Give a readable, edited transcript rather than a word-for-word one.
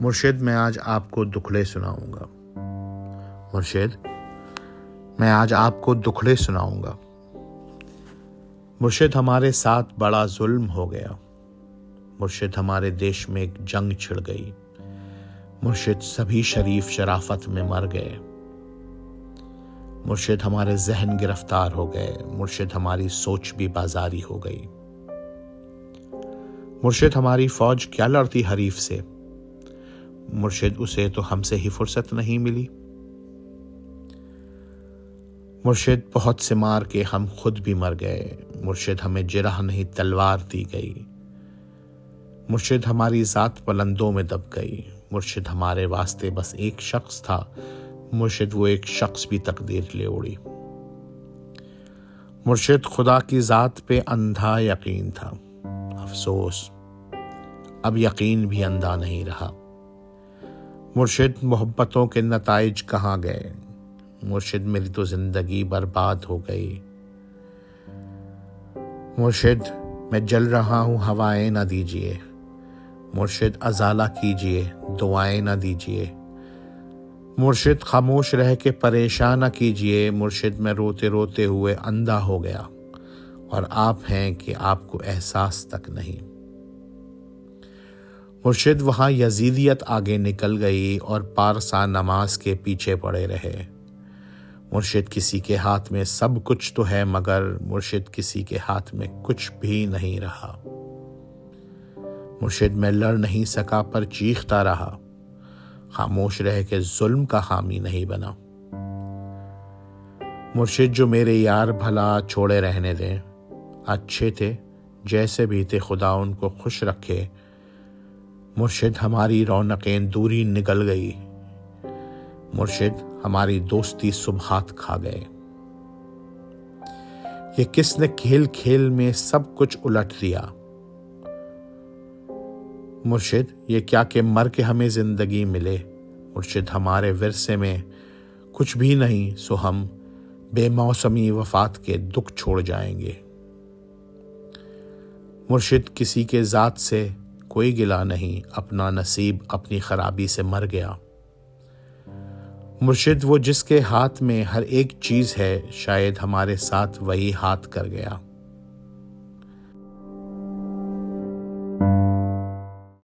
مرشد میں آج آپ کو دکھڑے سناؤں گا، مرشد ہمارے ساتھ بڑا ظلم ہو گیا، مرشد ہمارے دیش میں ایک جنگ چھڑ گئی، مرشد سبھی شریف شرافت میں مر گئے، مرشد ہمارے ذہن گرفتار ہو گئے، مرشد ہماری سوچ بھی بازاری ہو گئی، مرشد ہماری فوج کیا لڑتی حریف سے، مرشد اسے تو ہم سے ہی فرصت نہیں ملی، مرشد بہت سے مار کے ہم خود بھی مر گئے، مرشد ہمیں جرح نہیں تلوار دی گئی، مرشد ہماری ذات پلندوں میں دب گئی، مرشد ہمارے واسطے بس ایک شخص تھا، مرشد وہ ایک شخص بھی تقدیر لے اڑی، مرشد خدا کی ذات پہ اندھا یقین تھا، افسوس اب یقین بھی اندھا نہیں رہا، مرشد محبتوں کے نتائج کہاں گئے، مرشد میری تو زندگی برباد ہو گئی، مرشد میں جل رہا ہوں ہوائیں نہ دیجیے، مرشد ازالہ کیجیے دعائیں نہ دیجیے، مرشد خاموش رہ کے پریشان نہ کیجیے، مرشد میں روتے روتے ہوئے اندھا ہو گیا اور آپ ہیں کہ آپ کو احساس تک نہیں، مرشد وہاں یزیدیت آگے نکل گئی اور پارسا نماز کے پیچھے پڑے رہے، مرشد کسی کے ہاتھ میں سب کچھ تو ہے مگر مرشد کسی کے ہاتھ میں کچھ بھی نہیں رہا، مرشد میں لڑ نہیں سکا پر چیختا رہا، خاموش رہ کے ظلم کا حامی نہیں بنا، مرشد جو میرے یار بھلا چھوڑے رہنے دیں، اچھے تھے جیسے بھی تھے خدا ان کو خوش رکھے، مرشد ہماری رونقیں دوری نکل گئی، مرشد ہماری دوستی صبحات کھا گئے، یہ کس نے کھیل کھیل میں سب کچھ الٹ دیا، مرشد یہ کیا کہ مر کے ہمیں زندگی ملے، مرشد ہمارے ورثے میں کچھ بھی نہیں سو ہم بے موسمی وفات کے دکھ چھوڑ جائیں گے، مرشد کسی کے ذات سے کوئی گلا نہیں، اپنا نصیب اپنی خرابی سے مر گیا، مرشد وہ جس کے ہاتھ میں ہر ایک چیز ہے شاید ہمارے ساتھ وہی ہاتھ کر گیا۔